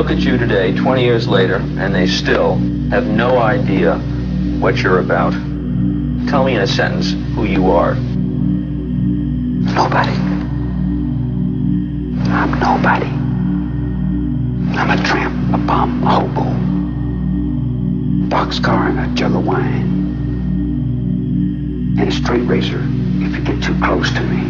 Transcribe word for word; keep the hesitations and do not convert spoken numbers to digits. look at you today, twenty years later, and they still have no idea what you're about. Tell me in a sentence who you are. Nobody. I'm nobody. I'm a tramp, a bum, a hobo. Boxcar and a jug of wine. And a straight razor if you get too close to me.